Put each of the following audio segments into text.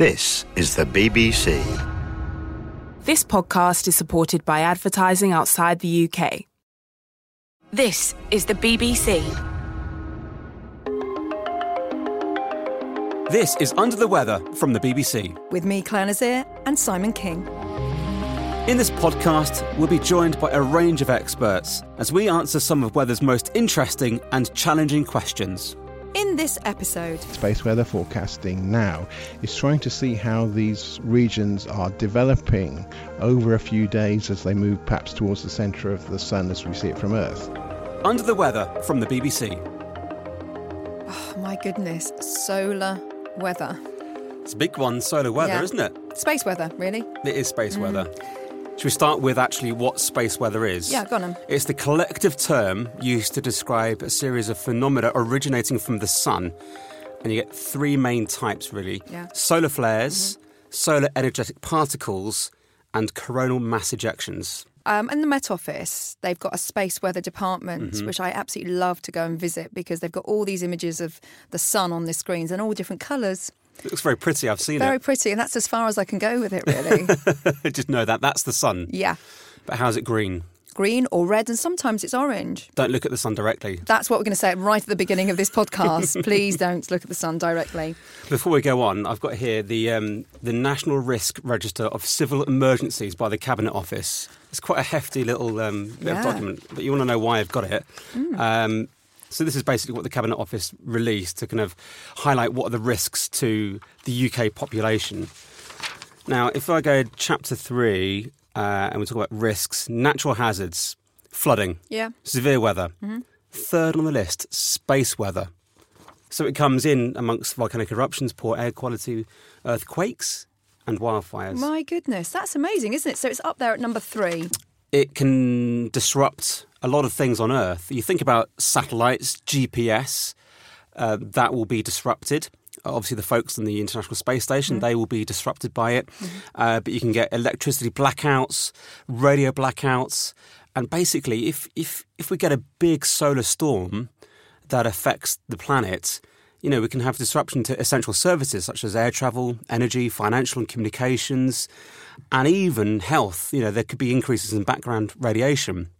This is the BBC. This podcast is supported by advertising outside the UK. This is the BBC. This is Under the Weather from the BBC. With me, Clare Nasir, and Simon King. In this podcast, we'll be joined by a range of experts as we answer some of weather's most interesting and challenging questions. In this episode, space weather forecasting now is trying to see how these regions are developing over a few days as they move perhaps towards the centre of the sun as we see it from Earth. Under the Weather from the BBC. Oh my goodness, solar weather. It's a big one, solar weather, yeah. Isn't it? Space weather, really. It is space weather. Should we start with actually what space weather is? Yeah, go on. It's the collective term used to describe a series of phenomena originating from the sun. And you get three main types, really. Yeah. Solar flares, solar energetic particles, and coronal mass ejections. In the Met Office, they've got a space weather department, which I absolutely love to go and visit because they've got all these images of the sun on the screens and all different colours. It looks very pretty, I've seen it. Very pretty, and that's as far as I can go with it, really. Just know that, that's the sun. Yeah. But how's it green? Green or red, and sometimes it's orange. Don't look at the sun directly. That's what we're going to say right at the beginning of this podcast. Please don't look at the sun directly. Before we go on, I've got here the National Risk Register of Civil Emergencies by the Cabinet Office. It's quite a hefty little bit of document, but you want to know why I've got it. So this is basically what the Cabinet Office released to kind of highlight what are the risks to the UK population. Now, if I go to Chapter 3, and we talk about risks, natural hazards, flooding, severe weather. Third on the list, space weather. So it comes in amongst volcanic eruptions, poor air quality, earthquakes and wildfires. My goodness, that's amazing, isn't it? So it's up there at number 3. It can disrupt a lot of things on Earth. You think about satellites, GPS, that will be disrupted. Obviously, the folks in the International Space Station, they will be disrupted by it. But you can get electricity blackouts, radio blackouts. And basically, if we get a big solar storm that affects the planet, you know, we can have disruption to essential services such as air travel, energy, financial and communications, and even health. You know, there could be increases in background radiation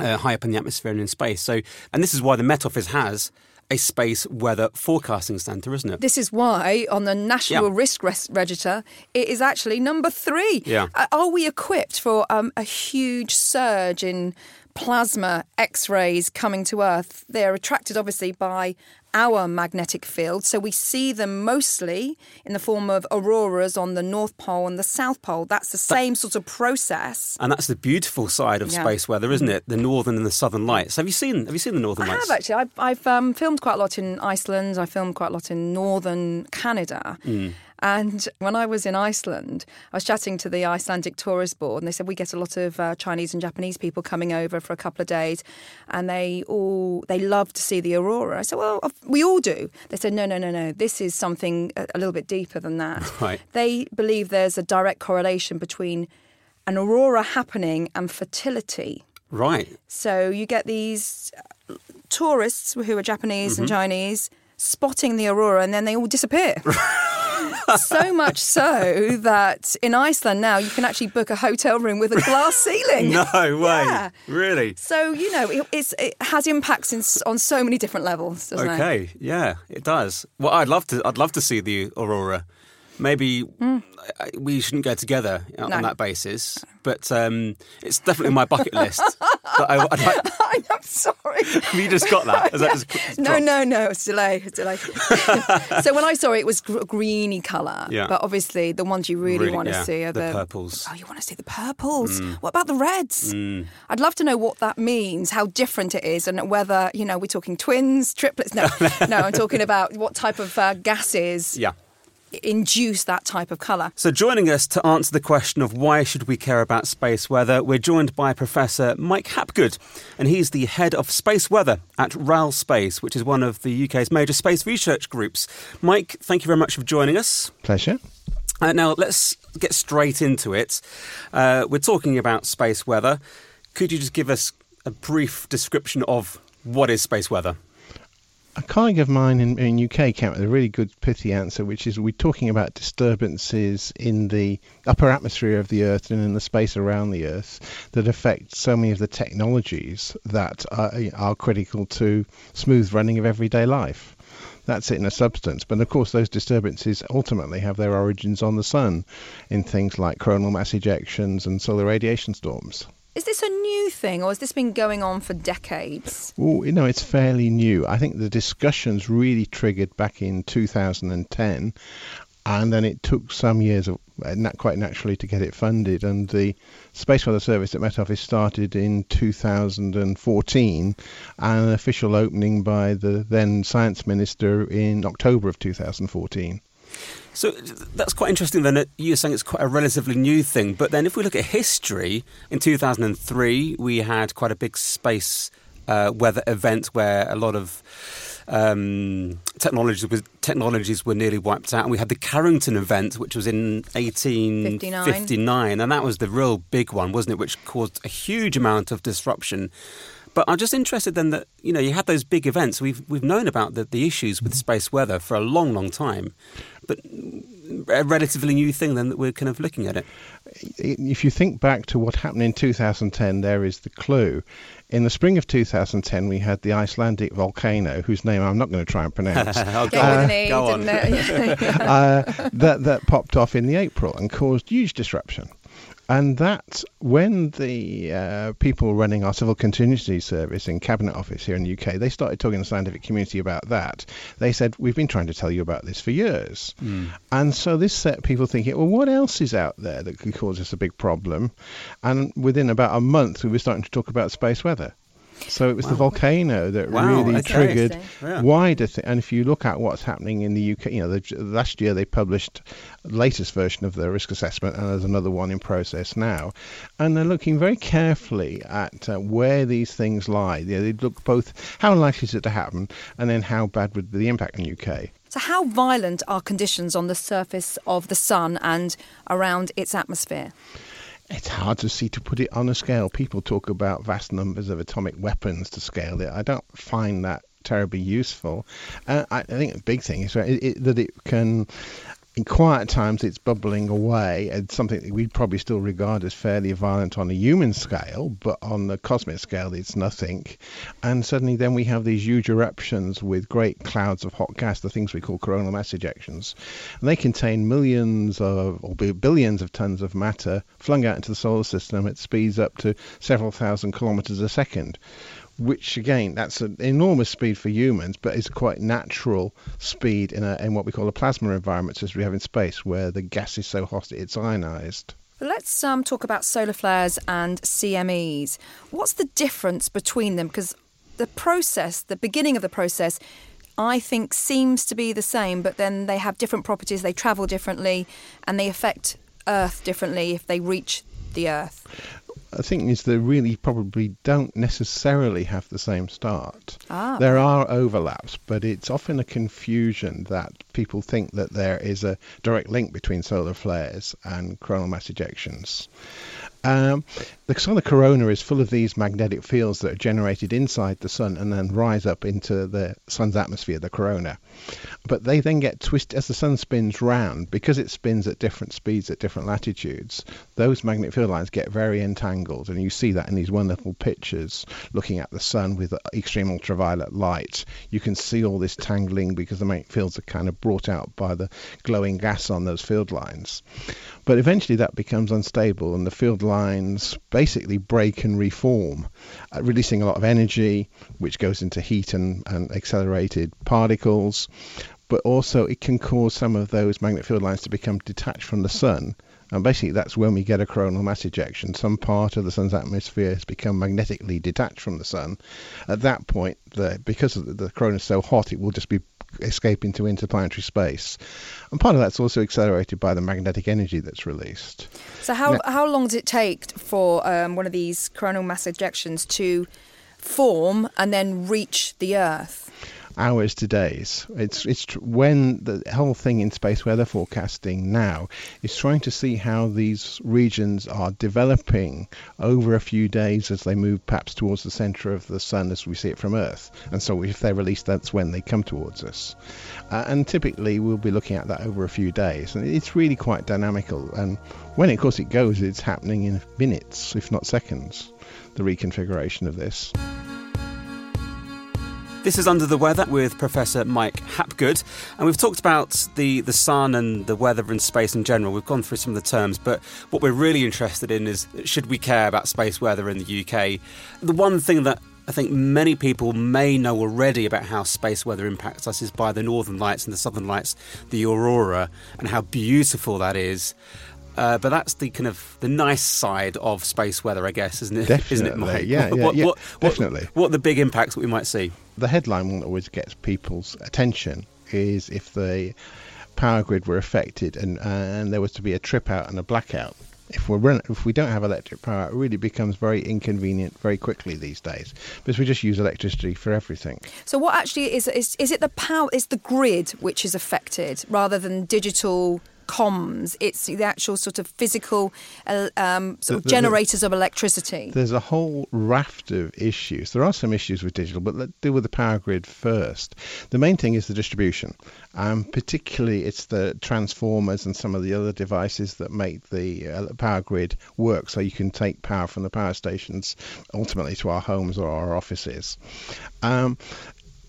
high up in the atmosphere and in space. So, and this is why the Met Office has a space weather forecasting centre, isn't it? This is why on the National Risk Register, it is actually number 3. Yeah. Are we equipped for a huge surge in plasma X-rays coming to Earth? They're attracted, obviously, by our magnetic field. So we see them mostly in the form of auroras on the North Pole and the South Pole. That's the same sort of process. And that's the beautiful side of space weather, isn't it? The northern and the southern lights. Have you seen the northern lights? I have, actually. I've filmed quite a lot in Iceland. I filmed quite a lot in northern Canada. And when I was in Iceland, I was chatting to the Icelandic Tourist Board and they said, we get a lot of Chinese and Japanese people coming over for a couple of days and they love to see the aurora. I said, well, we all do. They said, no, this is something a little bit deeper than that. Right. They believe there's a direct correlation between an aurora happening and fertility. Right. So you get these tourists who are Japanese and Chinese spotting the aurora and then they all disappear. So much so that in Iceland now you can actually book a hotel room with a glass ceiling. No way. Yeah. Really? So, you know, it has impacts on so many different levels, doesn't it? Okay, yeah, it does. Well, I'd love to see the aurora. Maybe we shouldn't go together on that basis, but it's definitely my bucket list. I'm sorry. You just got that? No, it's delayed. So when I saw it was greeny colour, but obviously the ones you really want to see are the purples. Oh, you want to see the purples. What about the reds? I'd love to know what that means, how different it is, and whether, you know, we're talking twins, triplets. No, I'm talking about what type of gases. Yeah. Induce that type of colour. So joining us to answer the question of why should we care about space weather, we're joined by Professor Mike Hapgood, and he's the head of space weather at RAL Space, which is one of the UK's major space research groups. Mike, thank you very much for joining us. Pleasure. Now, let's get straight into it. We're talking about space weather. Could you just give us a brief description of what is space weather? A colleague of mine in UK came up with a really good pithy answer, which is we're talking about disturbances in the upper atmosphere of the Earth and in the space around the Earth that affect so many of the technologies that are critical to smooth running of everyday life. That's it in a substance. But of course, those disturbances ultimately have their origins on the sun in things like coronal mass ejections and solar radiation storms. Is this a new thing, or has this been going on for decades? Well, you know, it's fairly new. I think the discussions really triggered back in 2010, and then it took some years, not quite naturally, to get it funded. And the Space Weather Service at Met Office started in 2014, and an official opening by the then Science Minister in October of 2014. So that's quite interesting then, that you're saying it's quite a relatively new thing. But then if we look at history, in 2003 we had quite a big space weather event where a lot of technologies were nearly wiped out. And we had the Carrington event, which was in 1859. And that was the real big one, wasn't it, which caused a huge amount of disruption. But I'm just interested then that, you know, you had those big events. We've known about the issues with space weather for a long, long time. But a relatively new thing then that we're kind of looking at it. If you think back to what happened in 2010, there is the clue. In the spring of 2010, we had the Icelandic volcano, whose name I'm not going to try and pronounce. Go on. That popped off in April and caused huge disruption. And that's when the people running our civil contingency service in Cabinet Office here in the UK, they started talking to the scientific community about that. They said, we've been trying to tell you about this for years. Mm. And so this set people thinking, well, what else is out there that could cause us a big problem? And within about a month, we were starting to talk about space weather. So it was the volcano that really triggered wider things. And if you look at what's happening in the UK, you know, last year they published the latest version of their risk assessment, and there's another one in process now. And they're looking very carefully at where these things lie. You know, they look both how likely is it to happen, and then how bad would be the impact on the UK. So how violent are conditions on the surface of the sun and around its atmosphere? It's hard to see to put it on a scale. People talk about vast numbers of atomic weapons to scale it. I don't find that terribly useful. I think the big thing is that it can, in quiet times, it's bubbling away and something that we'd probably still regard as fairly violent on a human scale, but on the cosmic scale, it's nothing. And suddenly then we have these huge eruptions with great clouds of hot gas, the things we call coronal mass ejections. And they contain billions of tons of matter flung out into the solar system at speeds up to several thousand kilometres a second. Which, again, that's an enormous speed for humans, but it's quite natural speed in what we call a plasma environment, such as we have in space, where the gas is so hot it's ionised. Let's talk about solar flares and CMEs. What's the difference between them? Because the beginning of the process, I think, seems to be the same, but then they have different properties, they travel differently, and they affect Earth differently if they reach the Earth. The thing is, they really probably don't necessarily have the same start. There are overlaps, but it's often a confusion that people think that there is a direct link between solar flares and coronal mass ejections. The solar corona is full of these magnetic fields that are generated inside the sun and then rise up into the sun's atmosphere, the corona. But they then get twisted as the sun spins round. Because it spins at different speeds at different latitudes, those magnetic field lines get very entangled. And you see that in these wonderful pictures looking at the sun with extreme ultraviolet light. You can see all this tangling because the magnetic fields are kind of brought out by the glowing gas on those field lines. But eventually that becomes unstable and the field lines basically break and reform, releasing a lot of energy, which goes into heat and accelerated particles. But also it can cause some of those magnetic field lines to become detached from the sun. And basically that's when we get a coronal mass ejection. Some part of the sun's atmosphere has become magnetically detached from the sun. At that point, because the corona is so hot, it will just be escape into interplanetary space, and part of that's also accelerated by the magnetic energy that's released. So how long does it take for one of these coronal mass ejections to form and then reach the Earth? hours to days. It's when the whole thing in space weather forecasting now is trying to see how these regions are developing over a few days as they move perhaps towards the centre of the sun as we see it from Earth. And so if they're released, that's when they come towards us. And typically we'll be looking at that over a few days. And it's really quite dynamical. And when, of course, it goes, it's happening in minutes, if not seconds, the reconfiguration of this. This is Under the Weather with Professor Mike Hapgood. And we've talked about the sun and the weather and space in general. We've gone through some of the terms, but what we're really interested in is, should we care about space weather in the UK? The one thing that I think many people may know already about how space weather impacts us is by the Northern Lights and the Southern Lights, the aurora, and how beautiful that is. But that's the kind of the nice side of space weather, I guess, isn't it? Definitely, isn't it, Mike? Definitely. What are the big impacts that we might see? The headline that always gets people's attention is if the power grid were affected and there was to be a trip out and a blackout. If we don't have electric power, it really becomes very inconvenient very quickly these days, because we just use electricity for everything. So what actually is it the power? Is the grid which is affected rather than digital comms? It's the actual sort of physical sort of generators of electricity. There's a whole raft of issues. There are some issues with digital, but let's deal with the power grid first. The main thing is the distribution. Particularly it's the transformers and some of the other devices that make the power grid work, so you can take power from the power stations ultimately to our homes or our offices.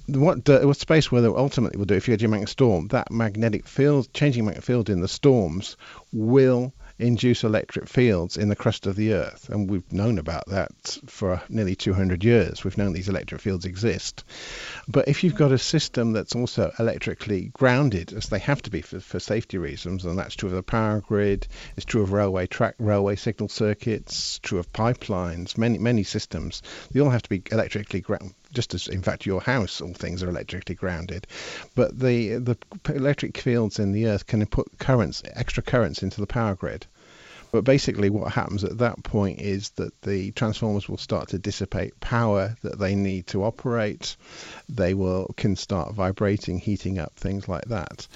What space weather ultimately will do, if you had your magnetic storm, that magnetic field, changing magnetic field in the storms will induce electric fields in the crust of the Earth. And we've known about that for nearly 200 years. We've known these electric fields exist. But if you've got a system that's also electrically grounded, as they have to be for safety reasons, and that's true of the power grid, it's true of railway signal circuits, true of pipelines, many systems, they all have to be electrically grounded. Just as, in fact, your house, all things are electrically grounded. But the electric fields in the Earth can put extra currents into the power grid. But basically what happens at that point is that the transformers will start to dissipate power that they need to operate. They can start vibrating, heating up, things like that.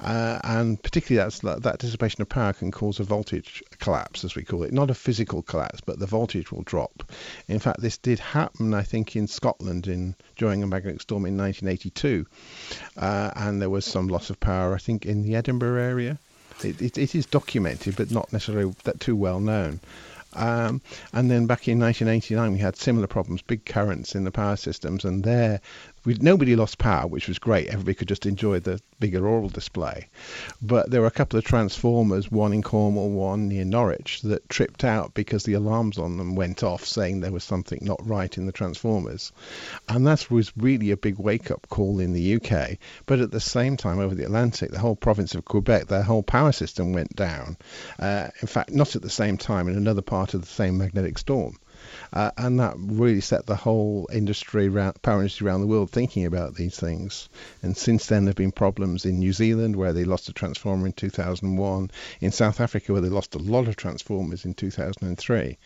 And particularly that dissipation of power can cause a voltage collapse, as we call it. Not a physical collapse, but the voltage will drop. In fact, this did happen, I think, in Scotland during a magnetic storm in 1982. And there was some loss of power, I think, in the Edinburgh area. It is documented, but not necessarily that too well known. And then back in 1989, we had similar problems, big currents in the power systems. And there, nobody lost power, which was great. Everybody could just enjoy the big auroral display. But there were a couple of transformers, one in Cornwall, one near Norwich, that tripped out because the alarms on them went off saying there was something not right in the transformers. And that was really a big wake-up call in the UK. But at the same time, over the Atlantic, the whole province of Quebec, their whole power system went down. In fact, not at the same time, in another part of the same magnetic storm. And that really set the whole power industry around the world thinking about these things. And since then, there have been problems in New Zealand, where they lost a transformer in 2001, in South Africa, where they lost a lot of transformers in 2003.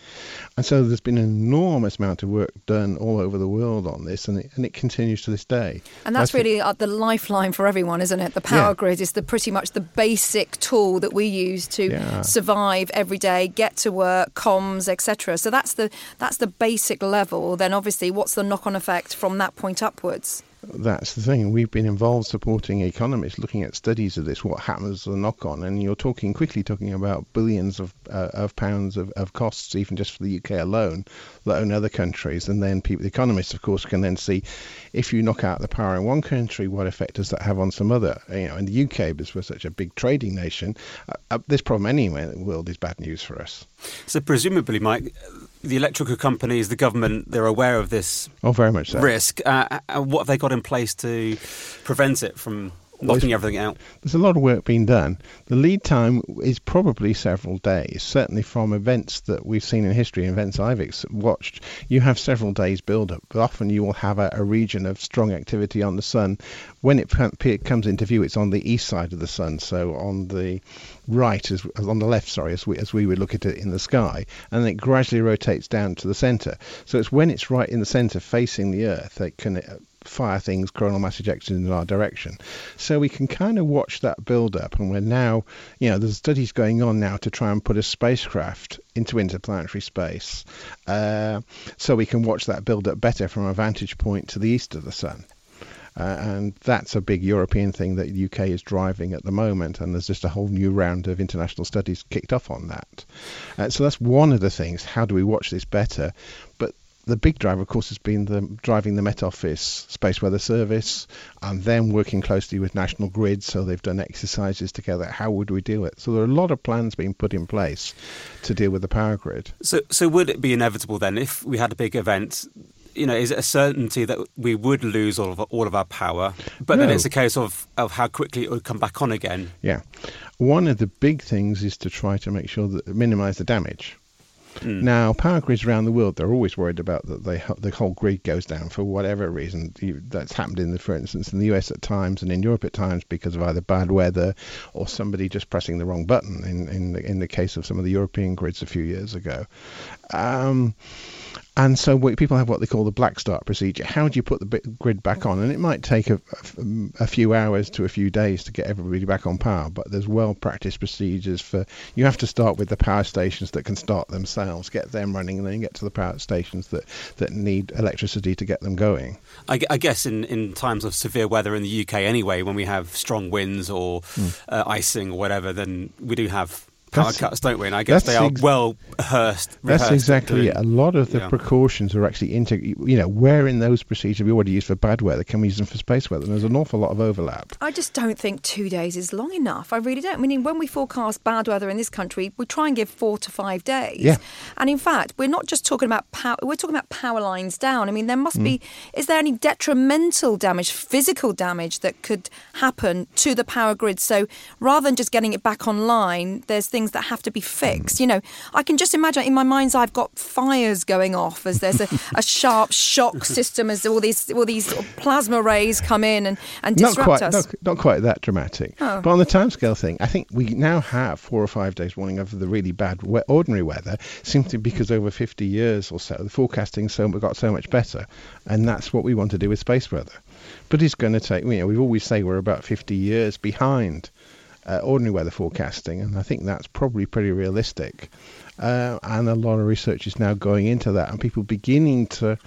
And so there's been an enormous amount of work done all over the world on this, and it continues to this day. And that's really the lifeline for everyone, isn't it? The power grid is pretty much the basic tool that we use to survive every day, get to work, comms, etc. So that's the basic level. Then obviously, what's the knock-on effect from that point upwards? That's the thing. We've been involved supporting economists looking at studies of this, what happens to the knock-on. And you're quickly talking about billions of pounds of costs, even just for the UK alone, let alone other countries. And then the economists, of course, can then see, if you knock out the power in one country, what effect does that have on some other? In the UK, because we're such a big trading nation, this problem anywhere in the world is bad news for us. So presumably, Mike, the electrical companies, the government, they're aware of this very much so. Risk. What have they got in place to prevent it from knocking everything out? There's a lot of work being done. The lead time is probably several days, certainly from events that we've seen in history, events I've watched. You have several days build up, but often you will have a region of strong activity on the sun. When it comes into view, it's on the east side of the sun, so on the right, as we would look at it in the sky, and then it gradually rotates down to the centre. So it's when it's right in the centre facing the Earth that can fire things, coronal mass ejections in our direction. So we can kind of watch that build up, and we're now, you know, there's studies going on now to try and put a spacecraft into interplanetary space, so we can watch that build up better from a vantage point to the east of the sun. And that's a big European thing that the UK is driving at the moment, and there's just a whole new round of international studies kicked off on that. So that's one of the things, how do we watch this better? But the big drive, of course, has been driving the Met Office Space Weather Service, and then working closely with National Grid, so they've done exercises together. How would we deal with it? So there are a lot of plans being put in place to deal with the power grid. So would it be inevitable then, if we had a big event, you know, is it a certainty that we would lose all of our power? But no. Then it's a case of how quickly it would come back on again. Yeah. One of the big things is to try to make sure that minimise the damage. Now, power grids around the world, they're always worried about that the whole grid goes down for whatever reason. That's happened, for instance, in the US at times and in Europe at times, because of either bad weather or somebody just pressing the wrong button in the case of some of the European grids a few years ago. And so people have what they call the black start procedure. How do you put the grid back on? And it might take a few hours to a few days to get everybody back on power, but there's well-practiced procedures for... You have to start with the power stations that can start themselves, get them running, and then get to the power stations that need electricity to get them going. I guess in times of severe weather in the UK anyway, when we have strong winds or icing or whatever, then we do have... power cuts, don't we? And I guess they are well rehearsed. That's exactly it. A lot of the precautions are actually where in those procedures we already use for bad weather, can we use them for space weather? And there's an awful lot of overlap. I just don't think 2 days is long enough. I really don't. I mean, when we forecast bad weather in this country, we try and give 4 to 5 days. Yeah. And in fact, we're not just talking about power, we're talking about power lines down. I mean, there must be, is there any detrimental damage, physical damage that could happen to the power grid? So rather than just getting it back online, there's things that have to be fixed. You know, I can just imagine in my mind's eye, I've got fires going off as there's a sharp shock system as all these sort of plasma rays come in and disrupt us. Not quite that dramatic. Oh. But on the timescale thing, I think we now have 4 or 5 days warning of the really bad ordinary weather, simply because over 50 years or so, the forecasting got so much better. And that's what we want to do with space weather. But it's going to take, we always say we're about 50 years behind ordinary weather forecasting, and I think that's probably pretty realistic, and a lot of research is now going into that, and people beginning to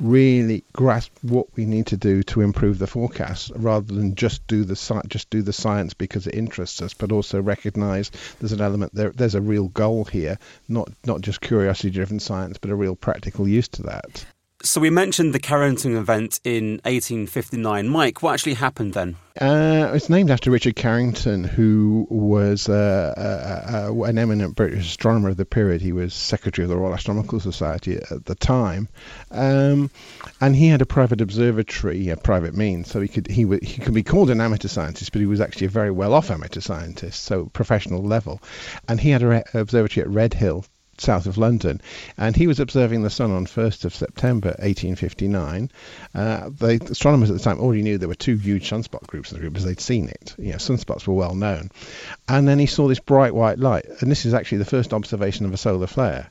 really grasp what we need to do to improve the forecast, rather than just do the science because it interests us, but also recognise there's an element there's a real goal here, not just curiosity driven science, but a real practical use to that. So we mentioned the Carrington event in 1859. Mike, what actually happened then? It's named after Richard Carrington, who was an eminent British astronomer of the period. He was secretary of the Royal Astronomical Society at the time, and he had a private observatory, a private means, so he could be called an amateur scientist, but he was actually a very well-off amateur scientist, so professional level. And he had an observatory at Red Hill, south of London, and he was observing the sun on 1st of September 1859. The astronomers at the time already knew there were two huge sunspot groups in the group, because they'd seen it. Sunspots were well known. And then he saw this bright white light, and this is actually the first observation of a solar flare.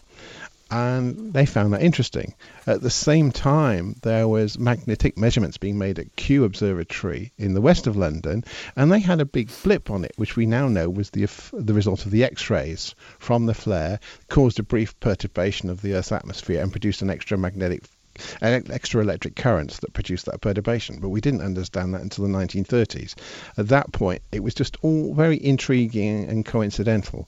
And they found that interesting. At the same time, there was magnetic measurements being made at Kew Observatory in the west of London, and they had a big blip on it, which we now know was the result of the X-rays from the flare, caused a brief perturbation of the Earth's atmosphere and produced an extra electric currents that produced that perturbation. But we didn't understand that until the 1930s. At that point, it was just all very intriguing and coincidental.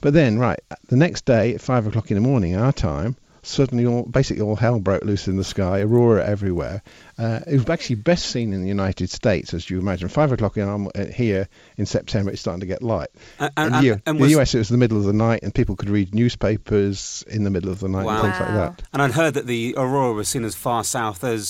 But then, the next day at 5 o'clock in the morning, our time, suddenly basically all hell broke loose in the sky, aurora everywhere. It was actually best seen in the United States, as you imagine. 5 o'clock here in September, it's starting to get light. In the US, it was the middle of the night, and people could read newspapers in the middle of the night and things like that. And I'd heard that the aurora was seen as far south as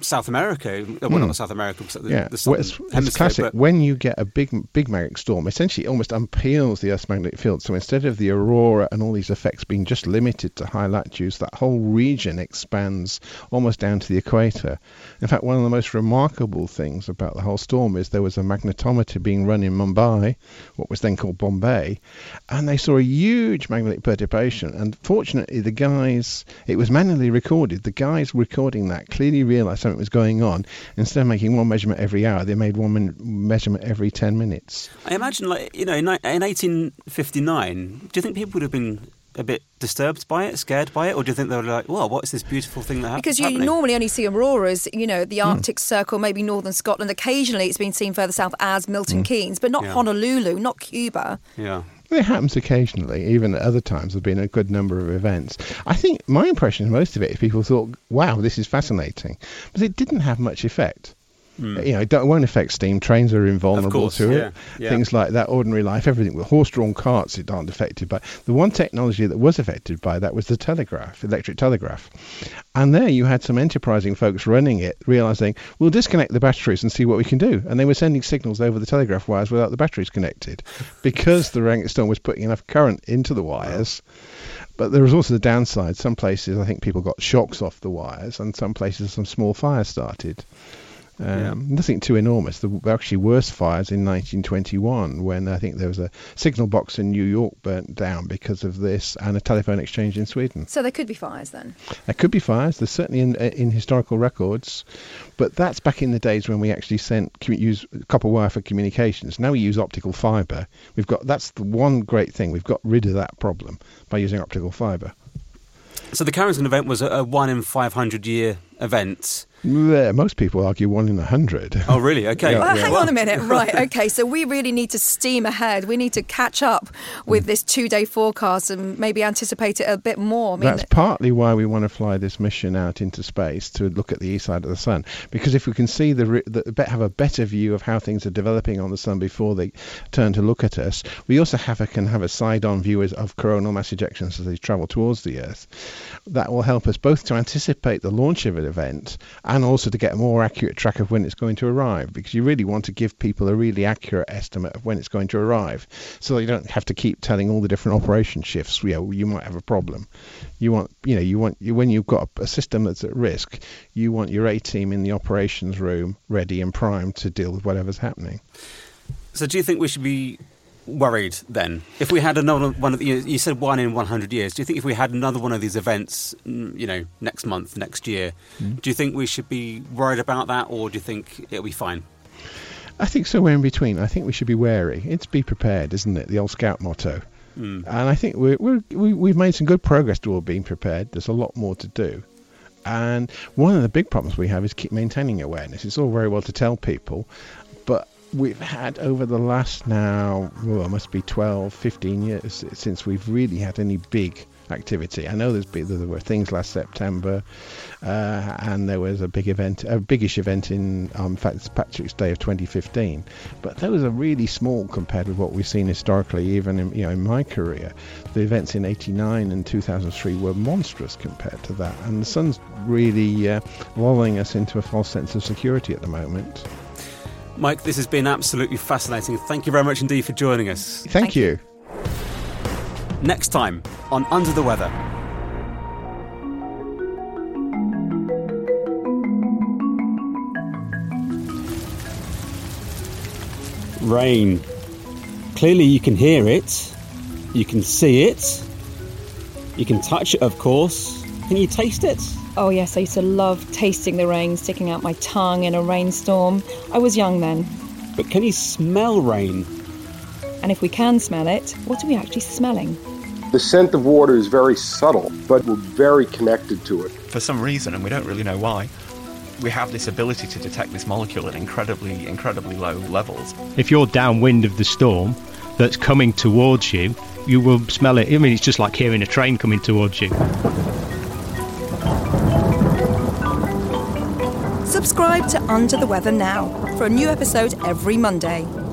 South America. Well, not South America, because the southern hemisphere. It's classic. But when you get a big magnetic storm, essentially it almost unpeels the Earth's magnetic field. So instead of the aurora and all these effects being just limited to highlight statues, that whole region expands almost down to the equator. In fact, one of the most remarkable things about the whole storm is there was a magnetometer being run in Mumbai, what was then called Bombay, and they saw a huge magnetic perturbation. And fortunately, the guys, it was manually recorded. The guys recording that clearly realized something was going on. Instead of making one measurement every hour, they made one measurement every 10 minutes. I imagine, like, you know, in 1859, do you think people would have been a bit disturbed by it, scared by it, or do you think they were like, "Well, what's this beautiful thing that happens?" Because you normally only see auroras, you know, the Arctic Circle, maybe northern Scotland. Occasionally, it's been seen further south as Milton Keynes, but not Honolulu, not Cuba. Yeah. It happens occasionally. Even at other times, there have been a good number of events. I think my impression, most of it, is people thought, "Wow, this is fascinating," but it didn't have much effect. You know, it won't affect steam. Trains are invulnerable to it. Yeah. Things like that, ordinary life, everything. With horse-drawn carts, it aren't affected by. The one technology that was affected by that was the telegraph, electric telegraph. And there you had some enterprising folks running it, realising, we'll disconnect the batteries and see what we can do. And they were sending signals over the telegraph wires without the batteries connected because the Rangit storm was putting enough current into the wires. But there was also the downside. Some places, I think people got shocks off the wires, and some places some small fires started. Nothing too enormous. There were actually worse fires in 1921 when I think there was a signal box in New York burnt down because of this, and a telephone exchange in Sweden. So there could be fires then? There could be fires. They're certainly in historical records. But that's back in the days when we actually used copper wire for communications. Now we use optical fibre. That's the one great thing. We've got rid of that problem by using optical fibre. So the Carrington event was a 1 in 500 year event. Yeah, most people argue 1 in 100. Oh, really? Okay. Yeah, well, yeah. Hang on a minute. Right, okay, so we really need to steam ahead. We need to catch up with this two-day forecast and maybe anticipate it a bit more. I mean, that's partly why we want to fly this mission out into space, to look at the east side of the sun, because if we can see have a better view of how things are developing on the sun before they turn to look at us, we also can have a side-on view of coronal mass ejections as they travel towards the Earth. That will help us both to anticipate the launch of an event and also to get a more accurate track of when it's going to arrive, because you really want to give people a really accurate estimate of when it's going to arrive, so you don't have to keep telling all the different operation shifts. You might have a problem. When you've got a system that's at risk, you want your A team in the operations room ready and primed to deal with whatever's happening. So do you think we should be worried then? If we had another one of you said 1 in 100 years, do you think if we had another one of these events, you know, next month, next year, do you think we should be worried about that, or do you think it'll be fine? I think somewhere in between. I think we should be wary. It's be prepared, isn't it? The old scout motto. And I think we've made some good progress toward being prepared. There's a lot more to do. And one of the big problems we have is keep maintaining awareness. It's all very well to tell people, but we've had over the last 12, 15 years since we've really had any big activity. I know there were things last September, and there was a biggish event in St. Patrick's Day of 2015. But those are really small compared with what we've seen historically. Even in my career, the events in '89 and 2003 were monstrous compared to that. And the sun's really lulling us into a false sense of security at the moment. Mike, this has been absolutely fascinating. Thank you very much indeed for joining us. Thank you. Next time on Under the Weather. Rain. Clearly you can hear it. You can see it. You can touch it, of course. Can you taste it? Oh yes, I used to love tasting the rain, sticking out my tongue in a rainstorm. I was young then. But can you smell rain? And if we can smell it, what are we actually smelling? The scent of water is very subtle, but we're very connected to it. For some reason, and we don't really know why, we have this ability to detect this molecule at incredibly, incredibly low levels. If you're downwind of the storm that's coming towards you, you will smell it. I mean, it's just like hearing a train coming towards you. Subscribe to Under the Weather now for a new episode every Monday.